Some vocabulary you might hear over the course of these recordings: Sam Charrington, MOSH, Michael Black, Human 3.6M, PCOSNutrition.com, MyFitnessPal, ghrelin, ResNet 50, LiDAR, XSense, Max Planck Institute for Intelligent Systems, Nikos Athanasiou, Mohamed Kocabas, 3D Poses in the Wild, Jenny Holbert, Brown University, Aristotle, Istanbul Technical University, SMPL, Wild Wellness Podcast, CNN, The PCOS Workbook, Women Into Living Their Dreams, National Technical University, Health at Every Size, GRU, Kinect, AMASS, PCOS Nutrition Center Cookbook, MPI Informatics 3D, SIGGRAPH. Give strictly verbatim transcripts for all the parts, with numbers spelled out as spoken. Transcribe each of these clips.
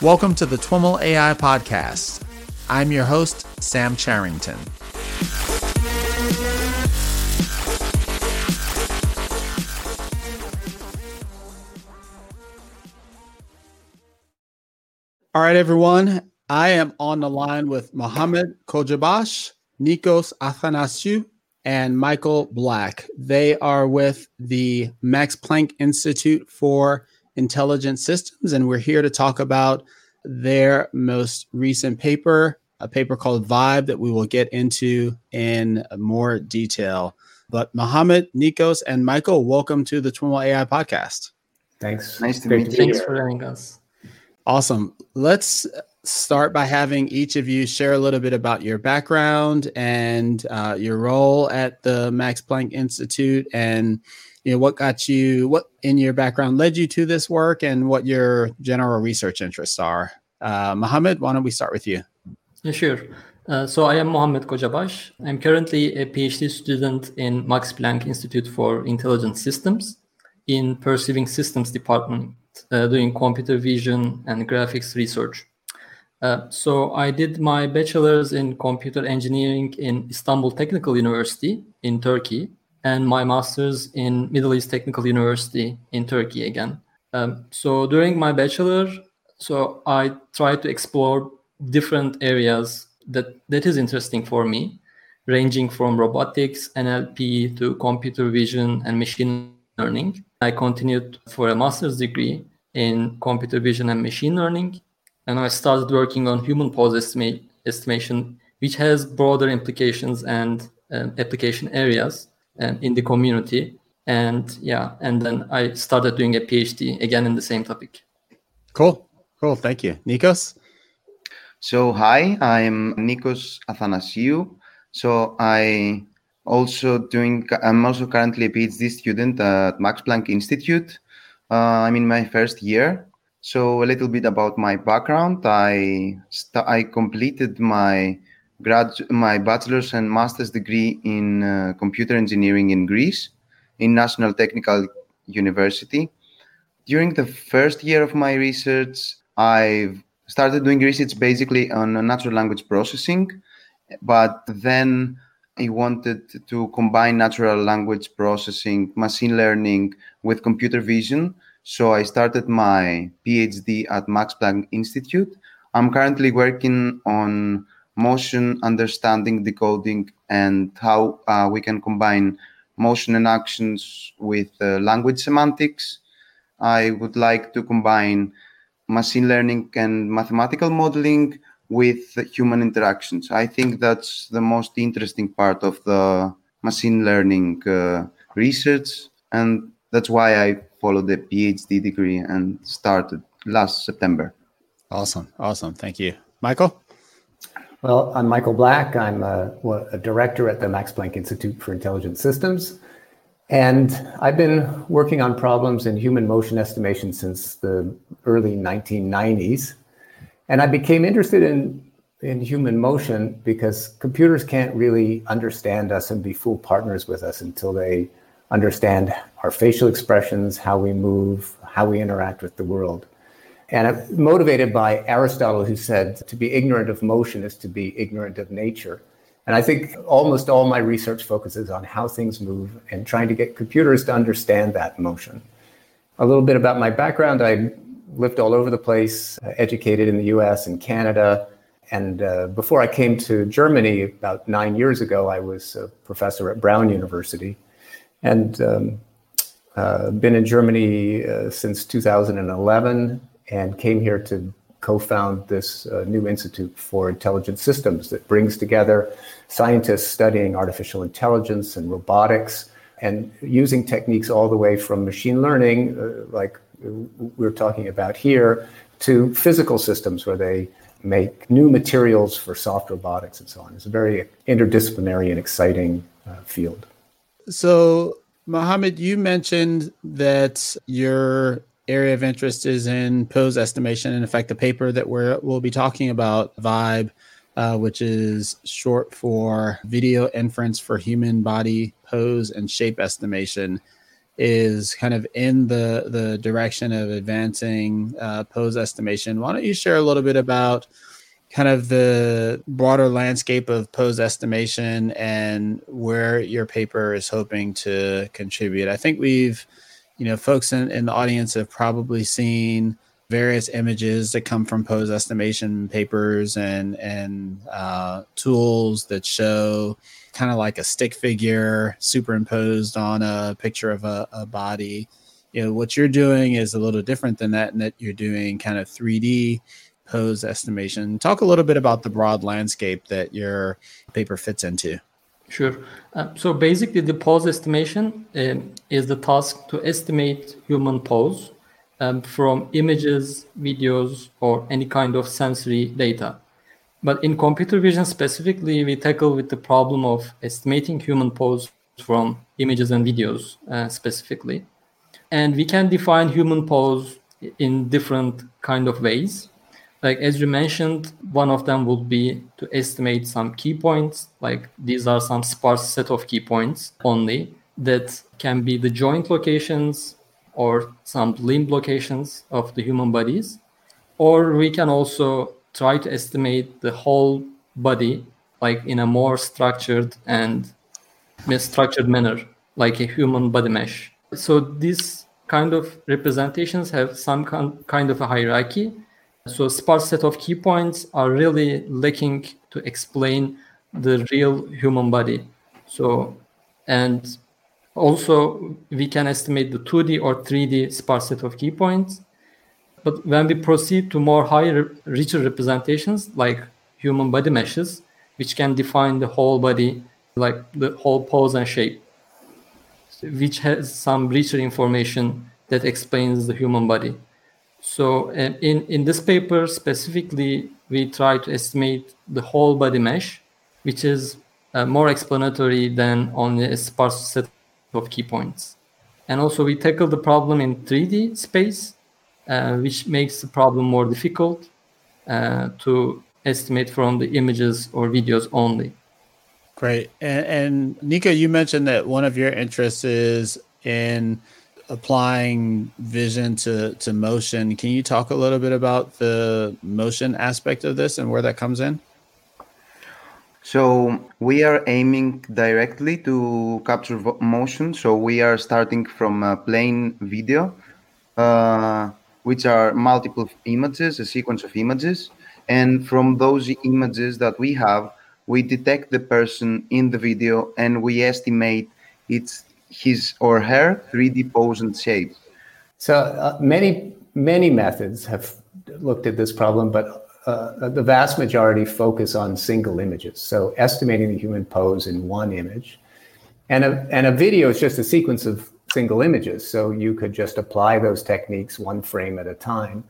Welcome to the TWIML A I podcast. I'm your host, Sam Charrington. All right, everyone. I am on the line with Mohamed Kocabas, Nikos Athanasiou, and Michael Black. They are with the Max Planck Institute for Intelligent Systems, and we're here to talk about their most recent paper, a paper called Vibe that we will get into in more detail. But Mohamed, Nikos, and Michael, welcome to the TWIML A I podcast. Thanks. Nice to Great meet you. Thanks for having us. Awesome. Let's start by having each of you share a little bit about your background and uh, your role at the Max Planck Institute, and you know what got you, what in your background led you to this work, and what your general research interests are. Uh, Mohamed, why don't we start with you? Yeah, sure. Uh, so I am Mohamed Kocabas. I'm currently a PhD student in Max Planck Institute for Intelligent Systems in Perceiving Systems Department, uh, doing computer vision and graphics research. Uh, so I did my bachelor's in computer engineering in Istanbul Technical University in Turkey, and my master's in Middle East Technical University in Turkey again. Um, so during my bachelor, so I tried to explore different areas that, that is interesting for me, ranging from robotics, N L P to computer vision and machine learning. I continued for a master's degree in computer vision and machine learning, and I started working on human pose estima- estimation, which has broader implications and um, application areas um, in the community. And yeah, and then I started doing a PhD again in the same topic. Cool, cool, thank you. Nikos? So hi, I'm Nikos Athanasiou. So I also doing, I'm also currently a PhD student at Max Planck Institute. Uh, I'm in my first year. So a little bit about my background. I st- I completed my grad my bachelor's and master's degree in uh, computer engineering in Greece, in National Technical University. During the first year of my research, I started doing research basically on natural language processing, but then I wanted to combine natural language processing, machine learning with computer vision. So I started my PhD at Max Planck Institute. I'm currently working on motion understanding, decoding, and how uh, we can combine motion and actions with uh, language semantics. I would like to combine machine learning and mathematical modeling with human interactions. I think that's the most interesting part of the machine learning uh, research, and that's why I followed the PhD degree and started last September. Awesome. Awesome. Thank you. Michael? Well, I'm Michael Black. I'm a, a director at the Max Planck Institute for Intelligent Systems. And I've been working on problems in human motion estimation since the early nineteen nineties. And I became interested in, in human motion because computers can't really understand us and be full partners with us until they understand our facial expressions, how we move, how we interact with the world. And I'm motivated by Aristotle, who said to be ignorant of motion is to be ignorant of nature. And I think almost all my research focuses on how things move and trying to get computers to understand that motion. A little bit about my background. I lived all over the place, educated in the U S and Canada. And uh, before I came to Germany about nine years ago, I was a professor at Brown University. And um, uh, been in Germany uh, since two thousand eleven, and came here to co-found this uh, new Institute for Intelligent Systems that brings together scientists studying artificial intelligence and robotics, and using techniques all the way from machine learning, uh, like we're talking about here, to physical systems where they make new materials for soft robotics and so on. It's a very interdisciplinary and exciting uh, field. So, Mohamed, you mentioned that your area of interest is in pose estimation. And in fact, the paper that we're, we'll be talking about, Vibe, uh, which is short for Video Inference for Human Body Pose and Shape Estimation, is kind of in the, the direction of advancing uh, pose estimation. Why don't you share a little bit about kind of the broader landscape of pose estimation and where your paper is hoping to contribute? I think we've, you know, folks in, in the audience have probably seen various images that come from pose estimation papers and, and uh, tools that show kind of like a stick figure superimposed on a picture of a, a body. You know, what you're doing is a little different than that, in that you're doing kind of three D pose estimation. Talk a little bit about the broad landscape that your paper fits into. Sure. Uh, so basically the pose estimation um, is the task to estimate human pose Um, from images, videos, or any kind of sensory data. But in computer vision specifically, we tackle with the problem of estimating human pose from images and videos uh, specifically. And we can define human pose in different kind of ways. Like as you mentioned, one of them would be to estimate some key points, like these are some sparse set of key points only that can be the joint locations, or some limb locations of the human bodies, or we can also try to estimate the whole body, like in a more structured and structured manner, like a human body mesh. So these kind of representations have some kind of a hierarchy. So sparse set of key points are really lacking to explain the real human body. So, and also, we can estimate the two D or three D sparse set of key points. But when we proceed to more higher, richer representations like human body meshes, which can define the whole body, like the whole pose and shape, which has some richer information that explains the human body. So in, in this paper specifically, we try to estimate the whole body mesh, which is uh, more explanatory than only a sparse set of key points. And also we tackle the problem in three D space, uh, which makes the problem more difficult uh, to estimate from the images or videos only. Great. And, and Nika, you mentioned that one of your interests is in applying vision to, to motion. Can you talk a little bit about the motion aspect of this and where that comes in? So we are aiming directly to capture vo- motion. So we are starting from a plain video, uh, which are multiple images, a sequence of images. And from those images that we have, we detect the person in the video and we estimate it's his or her three D pose and shape. So uh, many, many methods have looked at this problem, but Uh, the vast majority focus on single images. So estimating the human pose in one image. And a, and a video is just a sequence of single images. So you could just apply those techniques one frame at a time.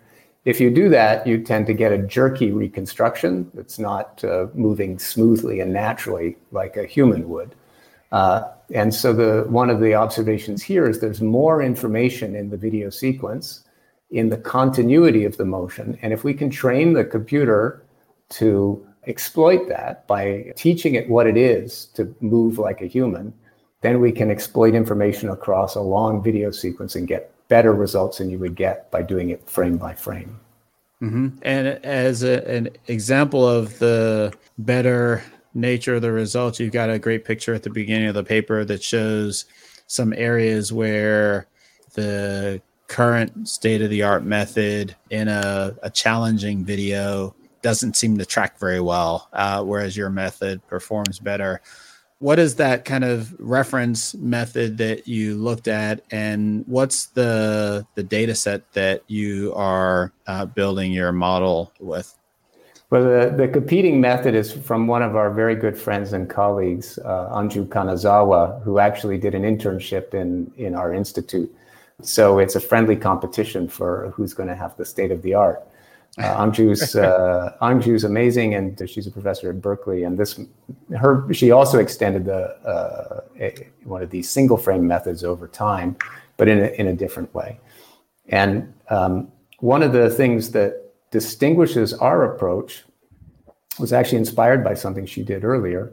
If you do that, you tend to get a jerky reconstruction that's not uh, moving smoothly and naturally like a human would. Uh, and so the one of the observations here is there's more information in the video sequence in the continuity of the motion. And if we can train the computer to exploit that by teaching it what it is to move like a human, then we can exploit information across a long video sequence and get better results than you would get by doing it frame by frame. Mm-hmm. And as a, an example of the better nature of the results, you've got a great picture at the beginning of the paper that shows some areas where the current state-of-the-art method in a, a challenging video doesn't seem to track very well, uh, whereas your method performs better. What is that kind of reference method that you looked at, and what's the the data set that you are uh, building your model with? Well, the, the competing method is from one of our very good friends and colleagues, uh, Angjoo Kanazawa, who actually did an internship in, in our institute. So it's a friendly competition for who's going to have the state of the art. Uh, Angjoo's, uh, Angjoo's amazing, and she's a professor at Berkeley. And this, her, she also extended the uh, a, one of these single frame methods over time, but in a, in a different way. And um, one of the things that distinguishes our approach was actually inspired by something she did earlier,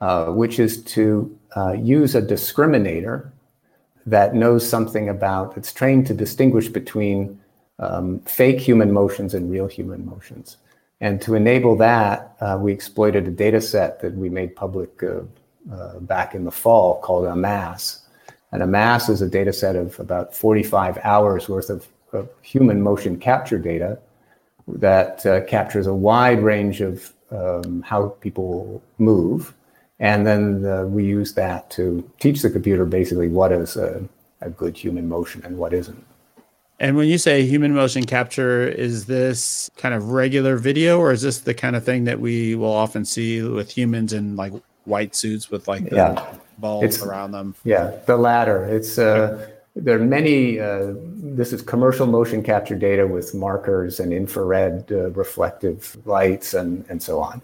uh, which is to uh, use a discriminator that knows something about, it's trained to distinguish between um, fake human motions and real human motions. And to enable that, uh, we exploited a data set that we made public uh, uh, back in the fall called AMASS. And AMASS is a data set of about forty-five hours worth of, of human motion capture data that uh, captures a wide range of um, how people move. And then uh, we use that to teach the computer basically what is a, a good human motion and what isn't. And when you say human motion capture, is this kind of regular video, or is this the kind of thing that we will often see with humans in like white suits with like the yeah. balls it's, around them? Yeah, the latter. It's uh, there are many, uh, this is commercial motion capture data with markers and infrared uh, reflective lights and, and so on.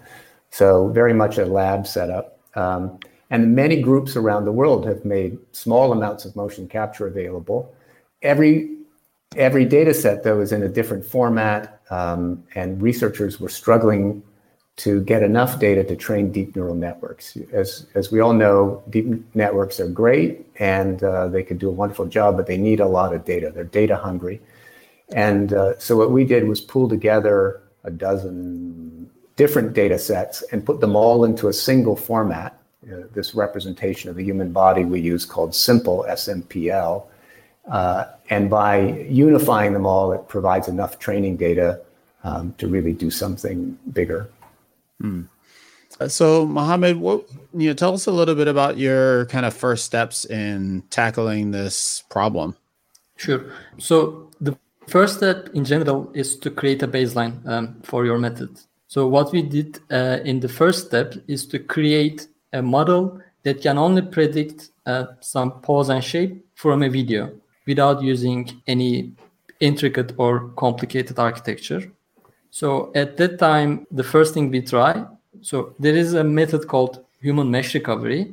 So very much a lab setup. Um, and many groups around the world have made small amounts of motion capture available. Every Every data set, though, is in a different format, um, and researchers were struggling to get enough data to train deep neural networks. As as we all know, deep networks are great, and uh, they can do a wonderful job, but they need a lot of data. They're data hungry. And uh, so what we did was pull together a dozen different data sets and put them all into a single format. Uh, this representation of the human body we use called SIMPL, S M P L. Uh, and by unifying them all, it provides enough training data um, to really do something bigger. Hmm. So, Mohamed, what, you know, tell us a little bit about your kind of first steps in tackling this problem. Sure. So the first step in general is to create a baseline um, for your method. So what we did uh, in the first step is to create a model that can only predict uh, some pose and shape from a video, without using any intricate or complicated architecture. So at that time, the first thing we try, so there is a method called human mesh recovery,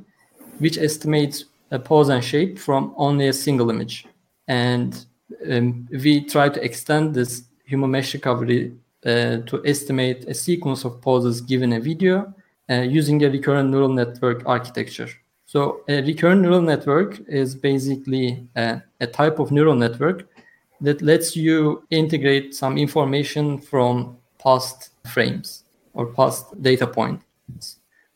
which estimates a pose and shape from only a single image. And um, we try to extend this human mesh recovery uh, to estimate a sequence of poses given a video uh, using a recurrent neural network architecture. So a recurrent neural network is basically a, a type of neural network that lets you integrate some information from past frames or past data points.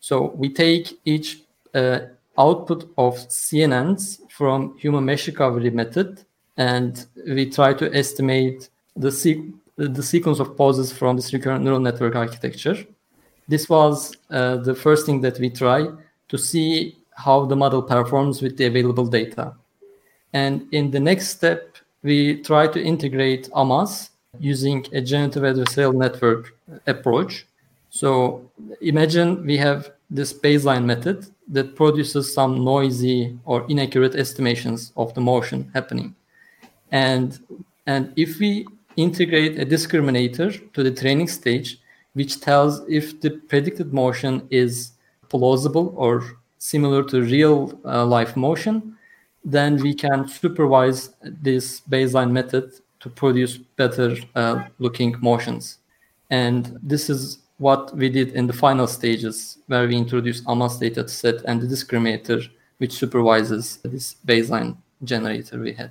So we take each uh, output of C N Ns from human mesh recovery method, and we try to estimate the, se- the sequence of poses from this recurrent neural network architecture. This was uh, the first thing that we try to see how the model performs with the available data. And in the next step, we try to integrate AMASS using a generative adversarial network approach. So imagine we have this baseline method that produces some noisy or inaccurate estimations of the motion happening. And, and if we integrate a discriminator to the training stage, which tells if the predicted motion is plausible or similar to real uh, life motion, then we can supervise this baseline method to produce better uh, looking motions. And this is what we did in the final stages, where we introduced AMASS data set and the discriminator, which supervises this baseline generator we had.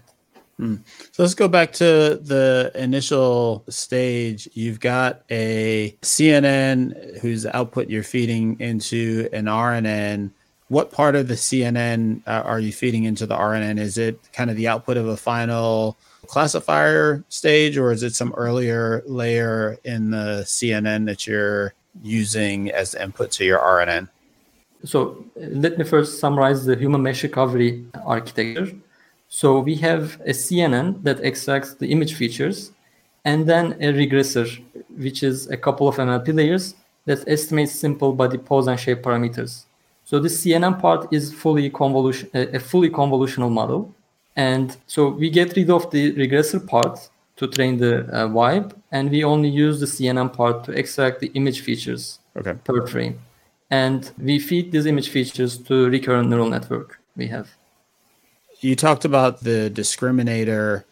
Mm. So let's go back to the initial stage. You've got a C N N whose output you're feeding into an R N N. What part of the C N N uh, are you feeding into the R N N? Is it kind of the output of a final classifier stage, or is it some earlier layer in the C N N that you're using as the input to your R N N? So let me first summarize the human mesh recovery architecture. So we have a C N N that extracts the image features, and then a regressor, which is a couple of M L P layers that estimates simple body pose and shape parameters. So the C N N part is fully convolution, a fully convolutional model. And so we get rid of the regressor part to train the uh, Vibe, and we only use the C N N part to extract the image features okay. per frame. And we feed these image features to recurrent neural network we have. You talked about the discriminator.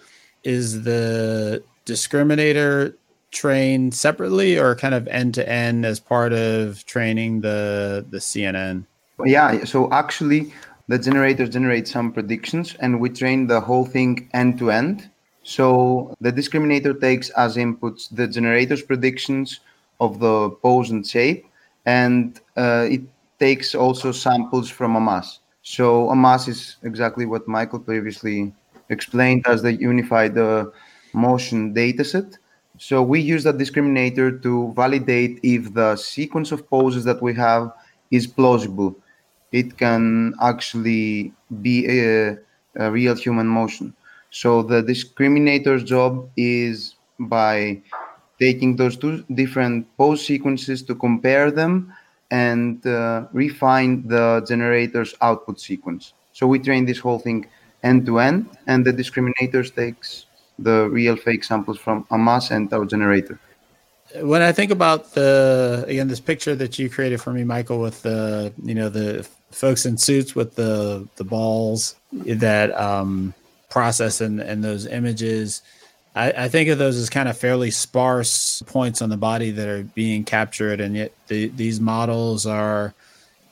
Is the discriminator trained separately or kind of end-to-end as part of training the the C N N? Yeah, so actually the generators generate some predictions, and we train the whole thing end to end. So the discriminator takes as inputs the generator's predictions of the pose and shape, and uh, it takes also samples from AMASS. So AMASS is exactly what Michael previously explained as the unified uh, motion dataset. So we use that discriminator to validate if the sequence of poses that we have is plausible. It can actually be a, a real human motion. So the discriminator's job is, by taking those two different pose sequences, to compare them and uh, refine the generator's output sequence. So we train this whole thing end to end, and the discriminators takes the real fake samples from AMASS and our generator. When I think about the, again, this picture that you created for me, Michael, with the, you know, the folks in suits with the, the balls that um, process and, and those images, I, I think of those as kind of fairly sparse points on the body that are being captured. And yet the, these models are,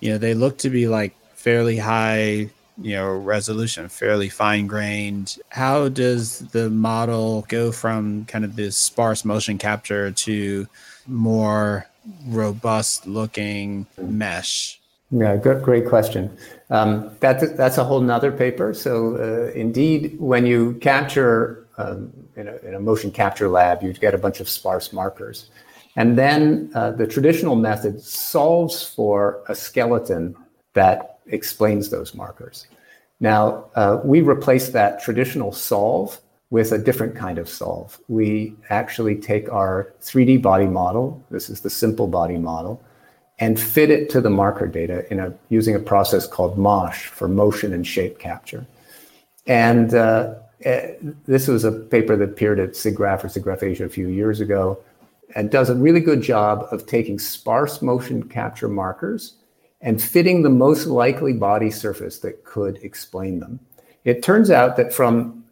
you know, they look to be like fairly high, you know, resolution, fairly fine-grained. How does the model go from kind of this sparse motion capture to more robust-looking mesh? Yeah, good, great question. Um, that's, that's a whole nother paper. So uh, indeed, when you capture um, in, a, in a motion capture lab, you get a bunch of sparse markers. And then uh, the traditional method solves for a skeleton that explains those markers. Now, uh, we replace that traditional solve with a different kind of solve. We actually take our three D body model, this is the simple body model, and fit it to the marker data in a, using a process called MOSH, for motion and shape capture. And uh, this was a paper that appeared at SIGGRAPH or SIGGRAPH Asia a few years ago, and does a really good job of taking sparse motion capture markers and fitting the most likely body surface that could explain them. It turns out that from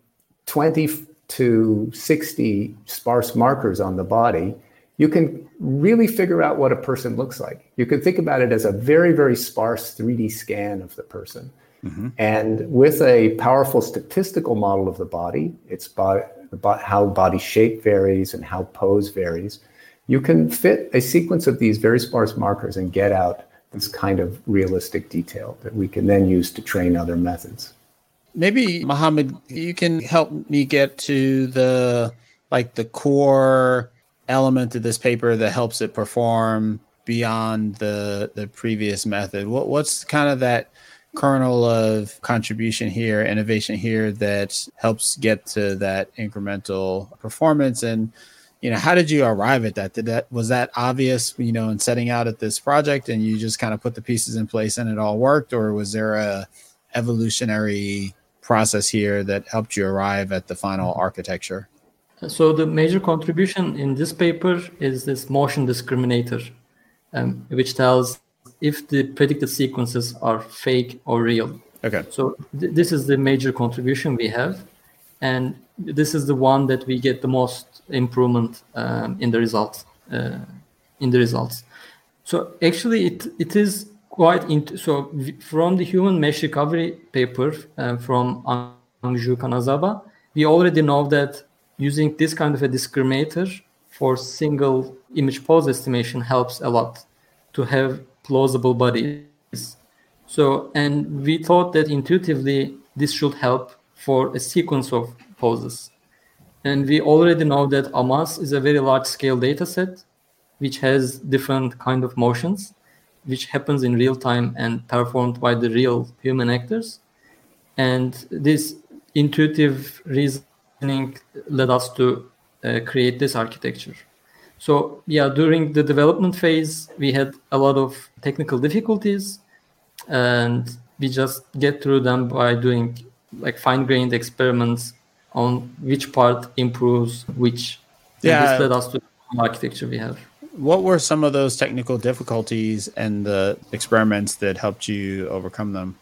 twenty to sixty sparse markers on the body, you can really figure out what a person looks like. You can think about it as a very, very sparse three D scan of the person. Mm-hmm. And with a powerful statistical model of the body, it's body, how body shape varies and how pose varies, you can fit a sequence of these very sparse markers and get out this kind of realistic detail that we can then use to train other methods. Maybe, Mohamed, you can help me get to the, like, the core element of this paper that helps it perform beyond the the previous method. What what's kind of that kernel of contribution here, innovation here, that helps get to that incremental performance? And you know, how did you arrive at that? Did that, was that obvious, you know, in setting out at this project, and you just kind of put the pieces in place and it all worked? Or was there a evolutionary process here that helped you arrive at the final architecture? So the major contribution in this paper is this motion discriminator, um, which tells if the predicted sequences are fake or real. Okay. So th- this is the major contribution we have. And this is the one that we get the most improvement um, in the results. Uh, in the results, so actually it it is quite int- so from the human mesh recovery paper uh, from Angjoo Kanazawa, we already know that using this kind of a discriminator for single image pose estimation helps a lot to have plausible bodies. So, and we thought that intuitively this should help for a sequence of poses. And we already know that AMASS is a very large scale data set, which has different kind of motions, which happens in real time and performed by the real human actors. And this intuitive reasoning led us to uh, create this architecture. So yeah, during the development phase, we had a lot of technical difficulties, and we just get through them by doing like fine-grained experiments on which part improves which. Yeah. And this led us to the architecture we have. What were some of those technical difficulties and the experiments that helped you overcome them?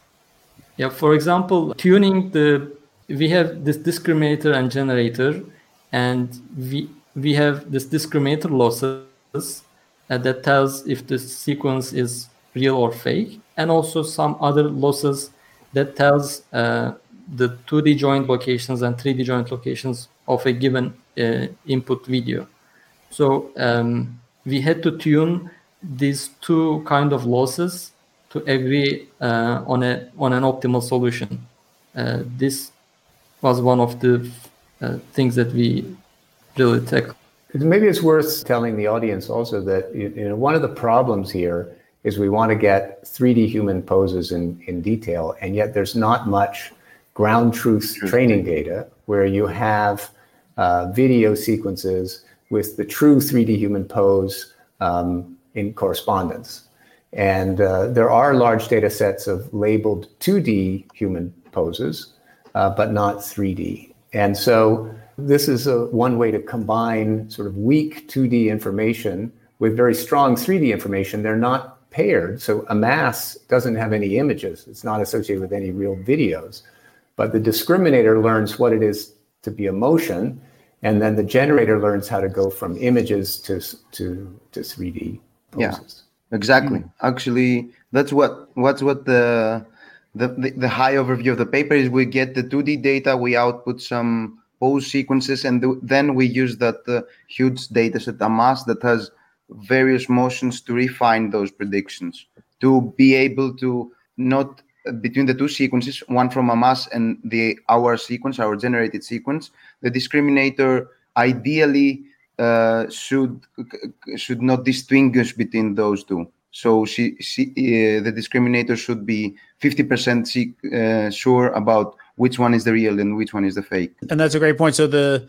Yeah, for example, tuning the, we have this discriminator and generator, and we we have this discriminator losses uh, that tells if the sequence is real or fake, and also some other losses that tells uh, the two D joint locations and three D joint locations of a given uh, input video. So um, we had to tune these two kind of losses to agree uh, on a on an optimal solution. Uh, this was one of the uh, things that we really tackled. Maybe it's worth telling the audience also that you know one of the problems here is we want to get three D human poses in, in detail, and yet there's not much ground truth training data where you have uh, video sequences with the true three D human pose um, in correspondence. And uh, there are large data sets of labeled two D human poses, uh, but not three D. And so this is a, one way to combine sort of weak two D information with very strong three D information. They're not paired. So AMASS doesn't have any images. It's not associated with any real videos. But the discriminator learns what it is to be a motion, and then the generator learns how to go from images to to, to three D poses. Yeah, exactly. Mm-hmm. Actually, that's what what's what the, the the high overview of the paper is. We get the two D data, we output some pose sequences, and th- then we use that uh, huge data set AMASS that has various motions to refine those predictions, to be able to not between the two sequences, one from AMASS and the our sequence, our generated sequence, the discriminator ideally uh, should should not distinguish between those two. So she, she uh, the discriminator should be fifty percent she, uh, sure about which one is the real and which one is the fake. And that's a great point. So the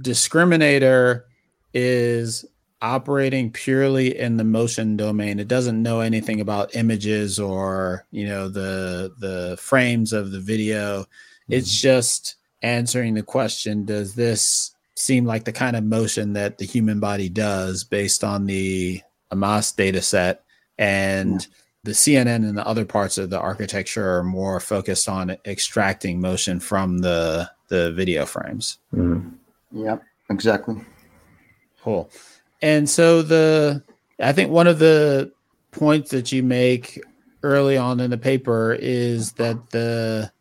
discriminator is operating purely in the motion domain. It doesn't know anything about images or, you know, the the frames of the video. Mm-hmm. It's just answering the question, does this seem like the kind of motion that the human body does based on the AMASS data set? And yeah. the C N N and the other parts of the architecture are more focused on extracting motion from the, the video frames. Mm-hmm. Yep, exactly. Cool. And so the, I think one of the points that you make early on in the paper is that the,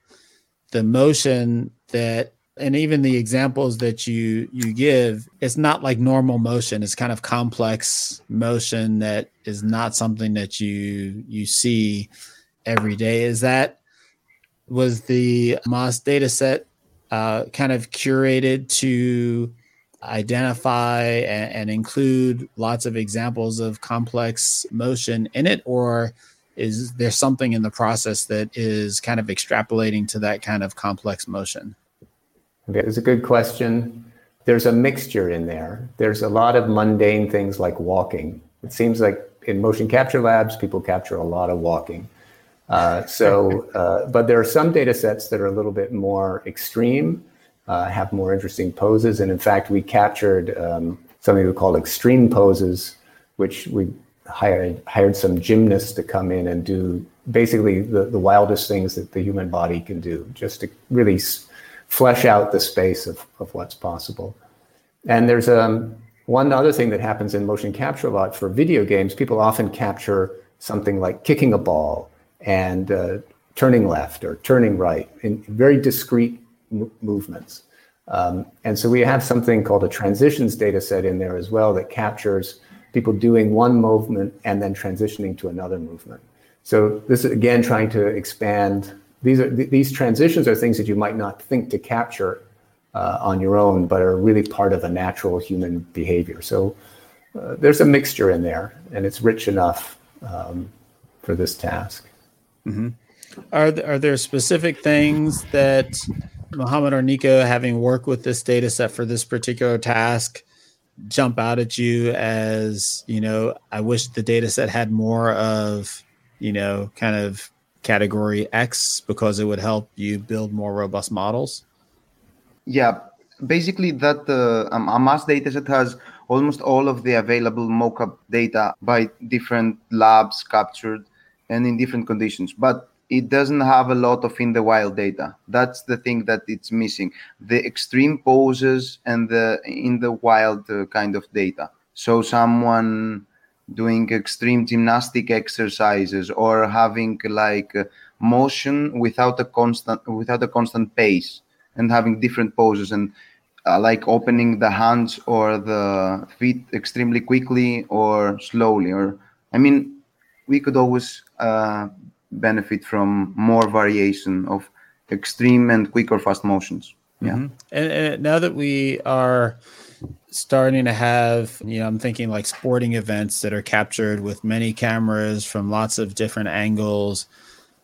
the motion that, and even the examples that you, you give, it's not like normal motion. It's kind of complex motion that is not something that you, you see every day. Is that, was the AMASS data set uh, kind of curated to identify and, and include lots of examples of complex motion in it, or is there something in the process that is kind of extrapolating to that kind of complex motion? Okay, it's a good question. There's a mixture in there. There's a lot of mundane things like walking. It seems like in motion capture labs, people capture a lot of walking. Uh, so, uh, but there are some data sets that are a little bit more extreme. Uh, have more interesting poses. And in fact, we captured um, something we call extreme poses, which we hired hired some gymnasts to come in and do basically the, the wildest things that the human body can do, just to really s- flesh out the space of, of what's possible. And there's um, one other thing that happens in motion capture a lot for video games. People often capture something like kicking a ball and uh, turning left or turning right in very discrete movements. Um, and so we have something called a transitions data set in there as well that captures people doing one movement and then transitioning to another movement. So this is, again, trying to expand. These are th- these transitions are things that you might not think to capture uh, on your own, but are really part of a natural human behavior. So uh, there's a mixture in there, and it's rich enough um, for this task. Mm-hmm. Are th- are there specific things that Mohamed or Nico, having worked with this data set for this particular task, jump out at you as, you know, I wish the data set had more of, you know, kind of category X because it would help you build more robust models? Yeah, basically that uh, um, AMASS data set has almost all of the available mock-up data by different labs captured and in different conditions. But it doesn't have a lot of in the wild data. That's the thing that it's missing, the extreme poses and the in the wild uh, kind of data. So someone doing extreme gymnastic exercises or having like motion without a constant without a constant pace and having different poses and uh, like opening the hands or the feet extremely quickly or slowly. Or I mean, we could always uh, benefit from more variation of extreme and quick or fast motions. Yeah. Mm-hmm. And, and now that we are starting to have, you know, I'm thinking like sporting events that are captured with many cameras from lots of different angles.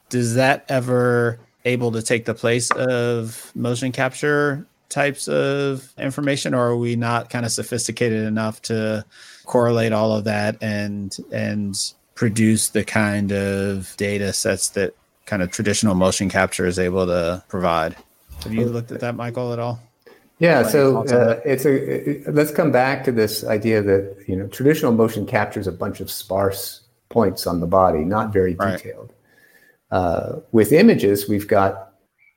Does that ever able to take the place of motion capture types of information, or are we not kind of sophisticated enough to correlate all of that and and produce the kind of data sets that kind of traditional motion capture is able to provide? Have you looked at that, Michael, at all? Yeah, so uh, it's a. It, let's come back to this idea that, you know, traditional motion captures a bunch of sparse points on the body, not very detailed. Right. Uh, with images, we've got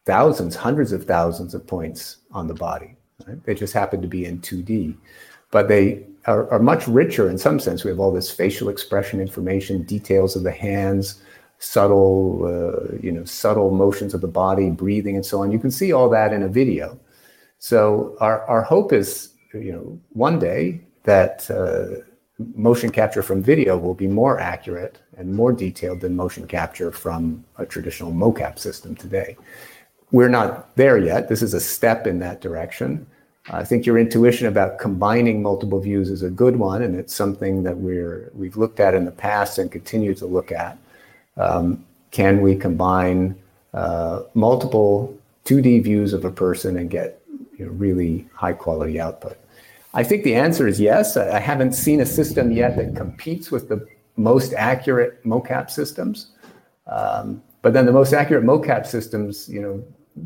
thousands, hundreds of thousands of points on the body. Right? They just happen to be in two D, but they are, are much richer in some sense. We have all this facial expression information, details of the hands, subtle, uh, you know, subtle motions of the body, breathing, and so on. You can see all that in a video. So our, our hope is, you know, one day that uh, motion capture from video will be more accurate and more detailed than motion capture from a traditional mocap system today. We're not there yet. This is a step in that direction. I think your intuition about combining multiple views is a good one, and it's something that we're, we've looked at in the past and continue to look at. Um, can we combine uh, multiple two D views of a person and get really high quality output? I think the answer is yes. I haven't seen a system yet that competes with the most accurate mocap systems. Um, but then the most accurate mocap systems, you know,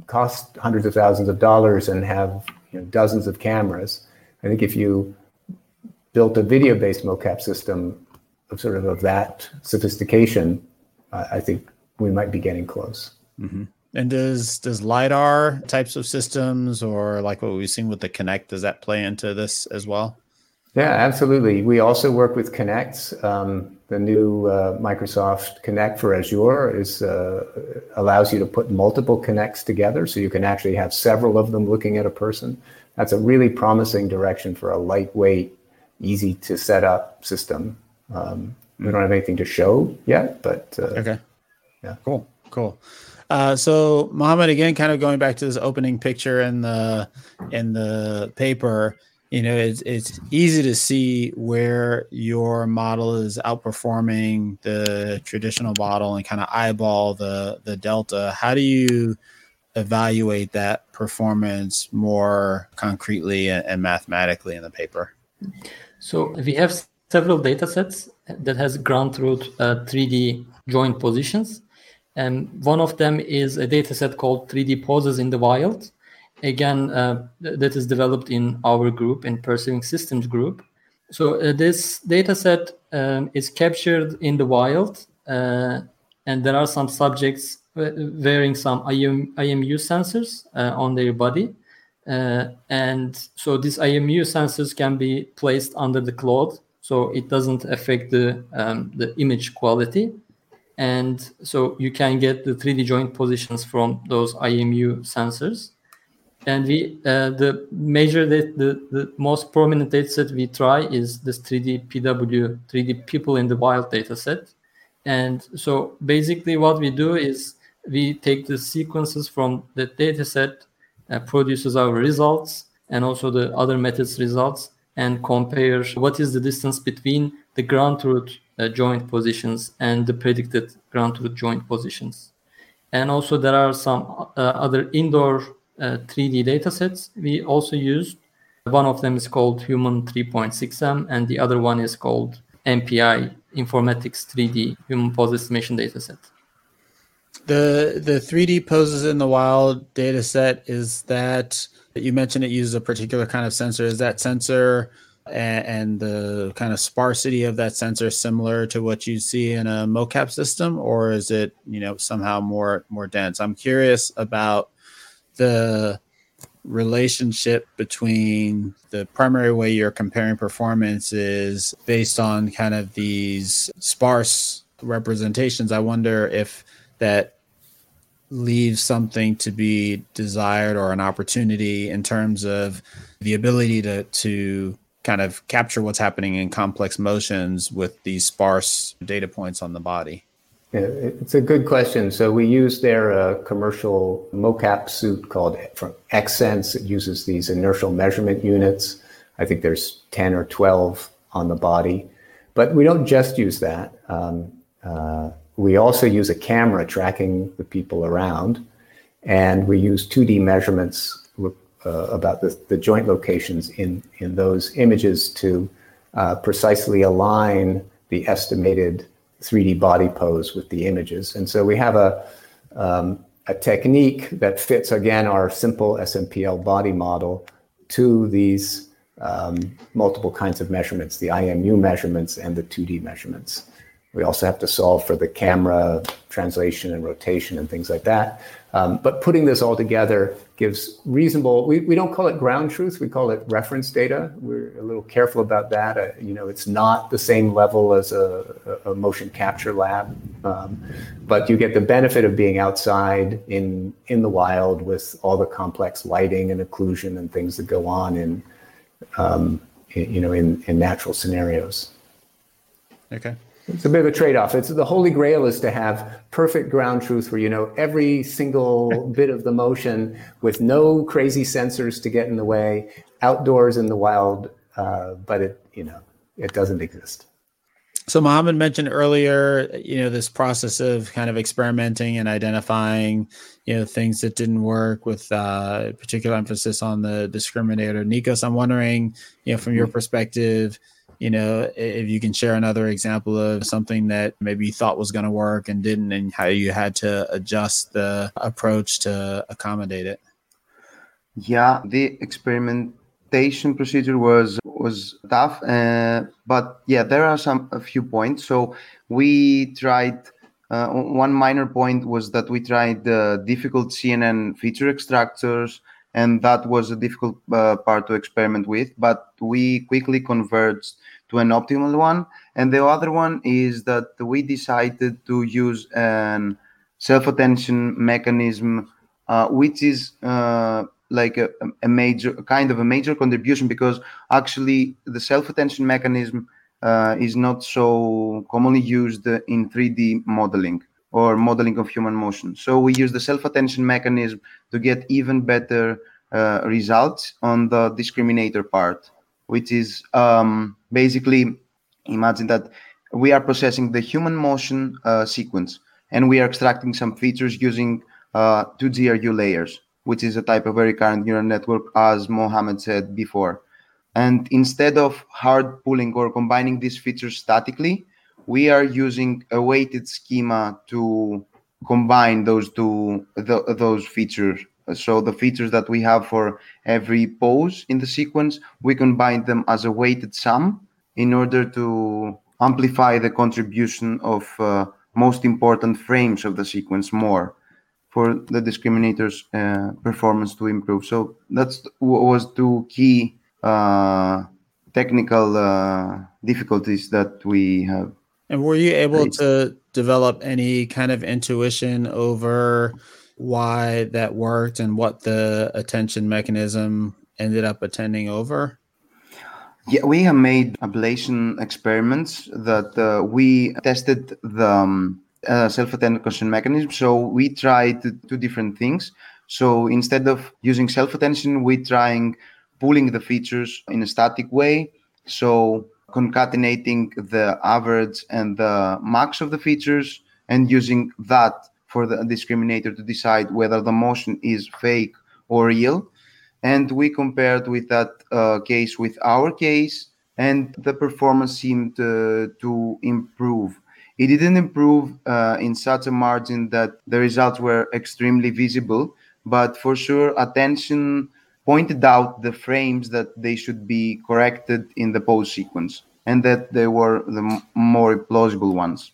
cost hundreds of thousands of dollars and have, you know, dozens of cameras. I think if you built a video-based mocap system of sort of, of that sophistication, uh, I think we might be getting close. Mm-hmm. And does does LiDAR types of systems, or like what we've seen with the Kinect, does that play into this as well? Yeah, absolutely. We also work with Kinects. Um, the new uh, Microsoft Kinect for Azure is uh, allows you to put multiple Kinects together, so you can actually have several of them looking at a person. That's a really promising direction for a lightweight, easy to set up system. Um, mm-hmm. We don't have anything to show yet, but uh, okay, yeah, cool, cool. Uh, so Mohamed, again, kind of going back to this opening picture in the in the paper, you know, it's it's easy to see where your model is outperforming the traditional model and kind of eyeball the the delta. How do you evaluate that performance more concretely and, and mathematically in the paper? So we have several data sets that has ground truth uh, three D joint positions. And one of them is a dataset called three D Poses in the Wild. Again, uh, th- that is developed in our group, in Pursuing Systems group. So uh, this dataset um, is captured in the wild, uh, and there are some subjects wearing some I M U sensors uh, on their body. Uh, and so these I M U sensors can be placed under the cloth, so it doesn't affect the um, the image quality. And so you can get the three D joint positions from those I M U sensors. And we uh, the major that the, the most prominent dataset we try is this three D P W, three D People in the Wild dataset. And so basically what we do is we take the sequences from the dataset, uh, produces our results and also the other methods results, and compare what is the distance between the ground truth Uh, joint positions and the predicted ground truth joint positions. And also there are some uh, other indoor uh, three D datasets we also used. One of them is called Human three point six M and the other one is called M P I Informatics three D, Human Pose Estimation Dataset. The the three D Poses in the Wild dataset, is that, you mentioned it uses a particular kind of sensor. Is that sensor and the kind of sparsity of that sensor similar to what you see in a mocap system, or is it, you know, somehow more more dense? I'm curious about the relationship between the primary way you're comparing performance is based on kind of these sparse representations. I wonder if that leaves something to be desired or an opportunity in terms of the ability to to kind of capture what's happening in complex motions with these sparse data points on the body. Yeah, it's a good question. So we use their uh, commercial mocap suit called from XSense. It uses these inertial measurement units. I think there's ten or twelve on the body, but we don't just use that. Um, uh, we also use a camera tracking the people around, and we use two D measurements uh, about the, the joint locations in, in those images to uh, precisely align the estimated three D body pose with the images. And so we have a um, a technique that fits, again, our simple S M P L body model to these um, multiple kinds of measurements, the I M U measurements and the two D measurements. We also have to solve for the camera translation and rotation and things like that. Um, but putting this all together gives reasonable, we, we don't call it ground truth, we call it reference data. We're a little careful about that. Uh, you know, it's not the same level as a, a motion capture lab, um, but you get the benefit of being outside in, in the wild with all the complex lighting and occlusion and things that go on in, um, in you know, in, in natural scenarios. Okay. It's a bit of a trade-off. It's the holy grail is to have perfect ground truth where you know every single bit of the motion with no crazy sensors to get in the way, outdoors in the wild, uh, but it you know it doesn't exist. So Mohamed mentioned earlier, you know, this process of kind of experimenting and identifying, you know, things that didn't work with uh, particular emphasis on the discriminator. Nikos, I'm wondering, you know, from your perspective, you know, if you can share another example of something that maybe you thought was going to work and didn't, and how you had to adjust the approach to accommodate it. Yeah, the experimentation procedure was was tough, uh, but yeah, there are some a few points. So we tried uh, one minor point was that we tried the difficult C N N feature extractors. And that was a difficult uh, part to experiment with, but we quickly converged to an optimal one. And the other one is that we decided to use a self-attention mechanism, uh, which is uh, like a, a major kind of a major contribution, because actually the self-attention mechanism uh, is not so commonly used in three D modeling or modeling of human motion. So we use the self-attention mechanism to get even better uh, results on the discriminator part, which is um, basically imagine that we are processing the human motion uh, sequence, and we are extracting some features using uh, two G R U layers, which is a type of very current neural network, as Mohamed said before. And instead of hard pulling or combining these features statically, we are using a weighted schema to combine those two, the, those features. So the features that we have for every pose in the sequence, we combine them as a weighted sum in order to amplify the contribution of uh, most important frames of the sequence more for the discriminator's uh, performance to improve. So that's was two key uh, technical uh, difficulties that we have. And were you able to develop any kind of intuition over why that worked and what the attention mechanism ended up attending over? Yeah, we have made ablation experiments that uh, we tested the um, uh, self-attention mechanism. So we tried two different things. So instead of using self-attention, we're trying pulling the features in a static way. So concatenating the average and the max of the features and using that for the discriminator to decide whether the motion is fake or real. And we compared with that uh, case with our case, and the performance seemed uh, to improve. It didn't improve uh, in such a margin that the results were extremely visible, but for sure attention pointed out the frames that they should be corrected in the pose sequence, and that they were the more plausible ones.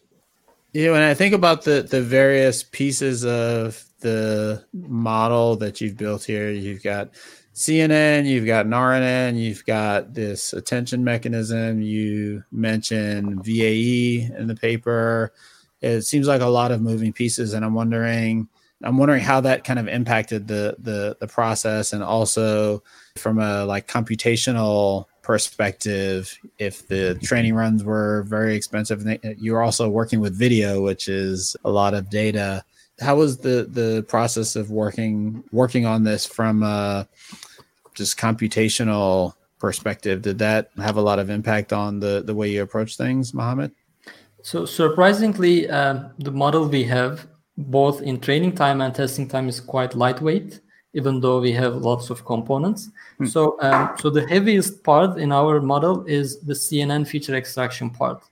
Yeah, when I think about the, the various pieces of the model that you've built here, you've got C N N, you've got an R N N, you've got this attention mechanism. You mentioned V A E in the paper. It seems like a lot of moving pieces, and I'm wondering, I'm wondering how that kind of impacted the the, the process, and also from a like computational perspective, if the training runs were very expensive, and they, you're also working with video, which is a lot of data. How was the, the process of working working on this from a just computational perspective? Did that have a lot of impact on the, the way you approach things, Mohamed? So surprisingly, uh, the model we have, both in training time and testing time, is quite lightweight, even though we have lots of components. Hmm. So, um, so the heaviest part in our model is the C N N feature extraction part.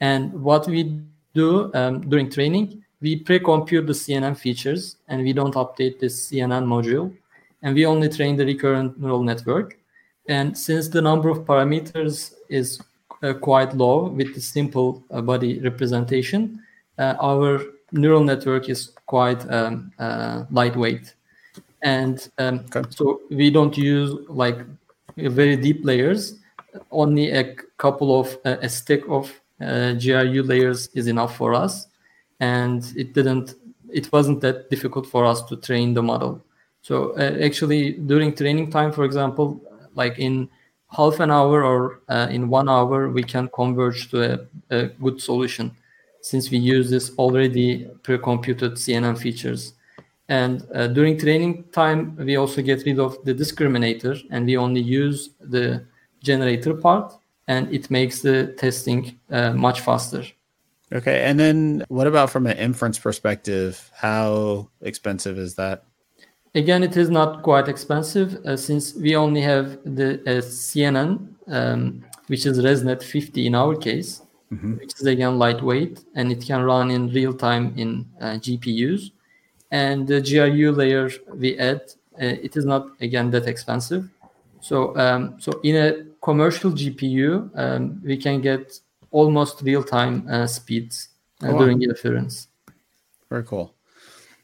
And what we do um, during training, we pre-compute the C N N features, and we don't update this C N N module, and we only train the recurrent neural network. And since the number of parameters is uh, quite low with the simple uh, body representation, uh, our neural network is quite um, uh, lightweight. And um, okay. so we don't use like very deep layers. Only a couple of, uh, a stack of uh, G R U layers is enough for us. And it didn't, it wasn't that difficult for us to train the model. So uh, actually during training time, for example, like in half an hour or uh, in one hour, we can converge to a, a good solution, since we use this already pre-computed C N N features. And uh, during training time, we also get rid of the discriminator, and we only use the generator part, and it makes the testing uh, much faster. Okay. And then what about from an inference perspective? How expensive is that? Again, it is not quite expensive uh, since we only have the uh, C N N, um, which is ResNet fifty in our case, mm-hmm. which is again lightweight, and it can run in real time in uh, G P Us. And the G R U layer we add, uh, it is not again that expensive. So, um, so in a commercial G P U, um, we can get almost real-time uh, speeds uh, oh, during interference. Very cool.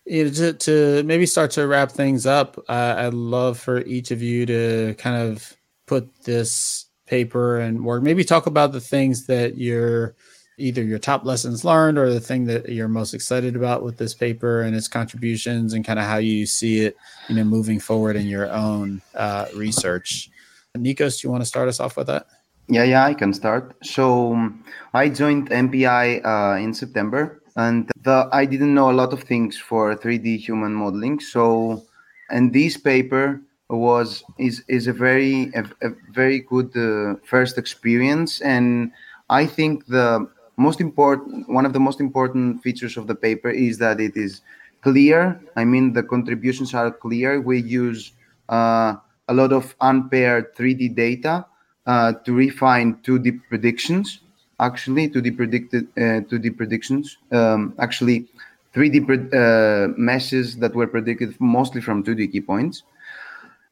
It, to, to maybe start to wrap things up, uh, I'd love for each of you to kind of put this paper and work, maybe talk about the things that you're, either your top lessons learned or the thing that you're most excited about with this paper and its contributions, and kind of how you see it, you know, moving forward in your own uh, research. Nikos, do you want to start us off with that? Yeah, yeah, I can start. So um, I joined M P I uh, in September, and the, I didn't know a lot of things for three D human modeling. So, and this paper was is is a very a, a very good uh, first experience, and I think the most important one of the most important features of the paper is that it is clear. I mean, the contributions are clear. We use uh, a lot of unpaired three D data. Uh, to refine two D predictions, actually, two D predicted uh, two D predictions, um, actually, three D pre- uh, meshes that were predicted mostly from two D key points,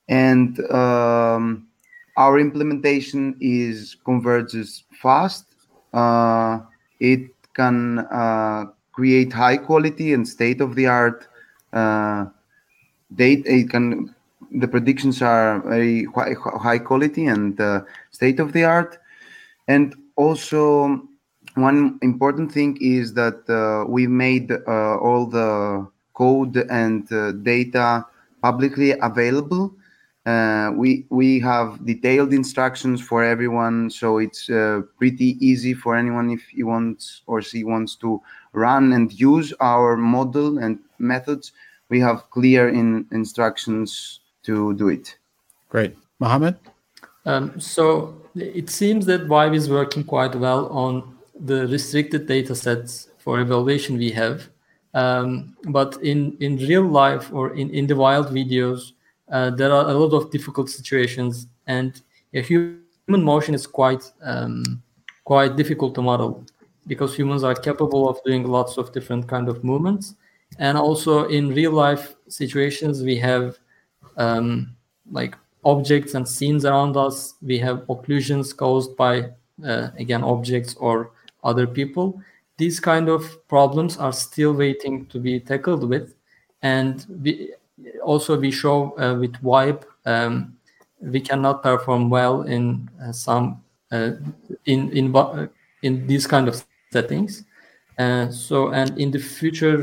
and um, our implementation is converges fast. Uh, it can uh, create high quality and state of the art uh, data. It can. The predictions are very high quality and uh, state of the art. And also one important thing is that uh, we made uh, all the code and uh, data publicly available. Uh, we we have detailed instructions for everyone, so it's uh, pretty easy for anyone if he wants or she wants to run and use our model and methods. We have clear in instructions to do it. Great. Mohamed? Um, so it seems that Vibe is working quite well on the restricted data sets for evaluation we have. Um, but in, in real life or in, in the wild videos, uh, there are a lot of difficult situations, and a human motion is quite um, quite difficult to model, because humans are capable of doing lots of different kind of movements. And also in real life situations, we have Um, like objects and scenes around us. We have occlusions caused by, uh, again, objects or other people. these kind of problems are still waiting to be tackled with. And we also we show uh, with Vibe, um, we cannot perform well in uh, some uh, in in in these kind of settings. Uh, so and in the future,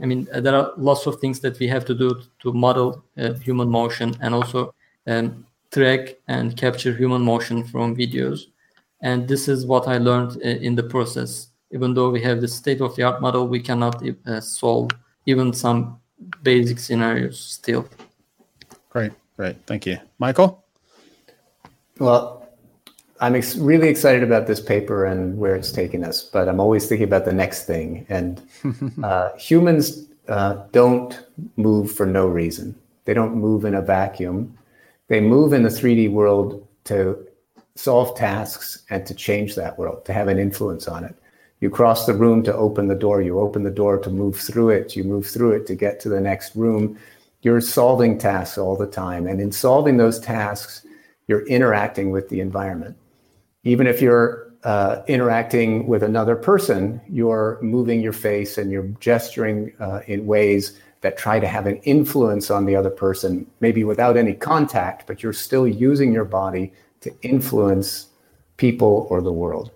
I mean, there are lots of things that we have to do to model uh, human motion and also um, track and capture human motion from videos. And this is what I learned uh, in the process. Even though we have the state-of-the-art model, we cannot uh, solve even some basic scenarios still. Great, great. Thank you. Michael? Well, I'm ex- really excited about this paper and where it's taken us, but I'm always thinking about the next thing. And uh, humans uh, don't move for no reason. They don't move in a vacuum. They move in the three D world to solve tasks and to change that world, to have an influence on it. You cross the room to open the door. You open the door to move through it. You move through it to get to the next room. You're solving tasks all the time. And in solving those tasks, you're interacting with the environment. Even if you're uh, interacting with another person, you're moving your face and you're gesturing uh, in ways that try to have an influence on the other person, maybe without any contact, but you're still using your body to influence people or the world.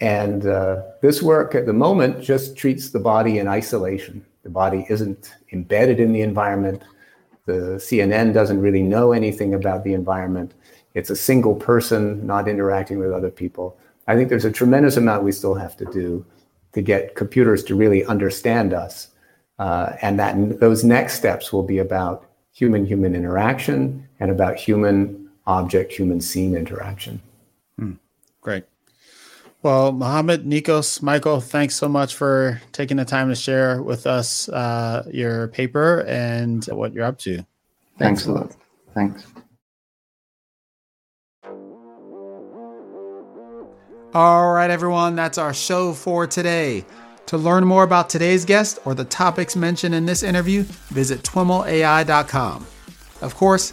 And uh, this work at the moment just treats the body in isolation. The body isn't embedded in the environment. The C N N doesn't really know anything about the environment. It's a single person not interacting with other people. I think there's a tremendous amount we still have to do to get computers to really understand us. Uh, and that those next steps will be about human-human interaction and about human-object, human-scene interaction. Hmm. Great. Well, Mohamed, Nikos, Michael, thanks so much for taking the time to share with us uh, your paper and what you're up to. Thanks, thanks a lot. Thanks. All right, everyone, that's our show for today. To learn more about today's guest or the topics mentioned in this interview, visit twiml a i dot com. Of course,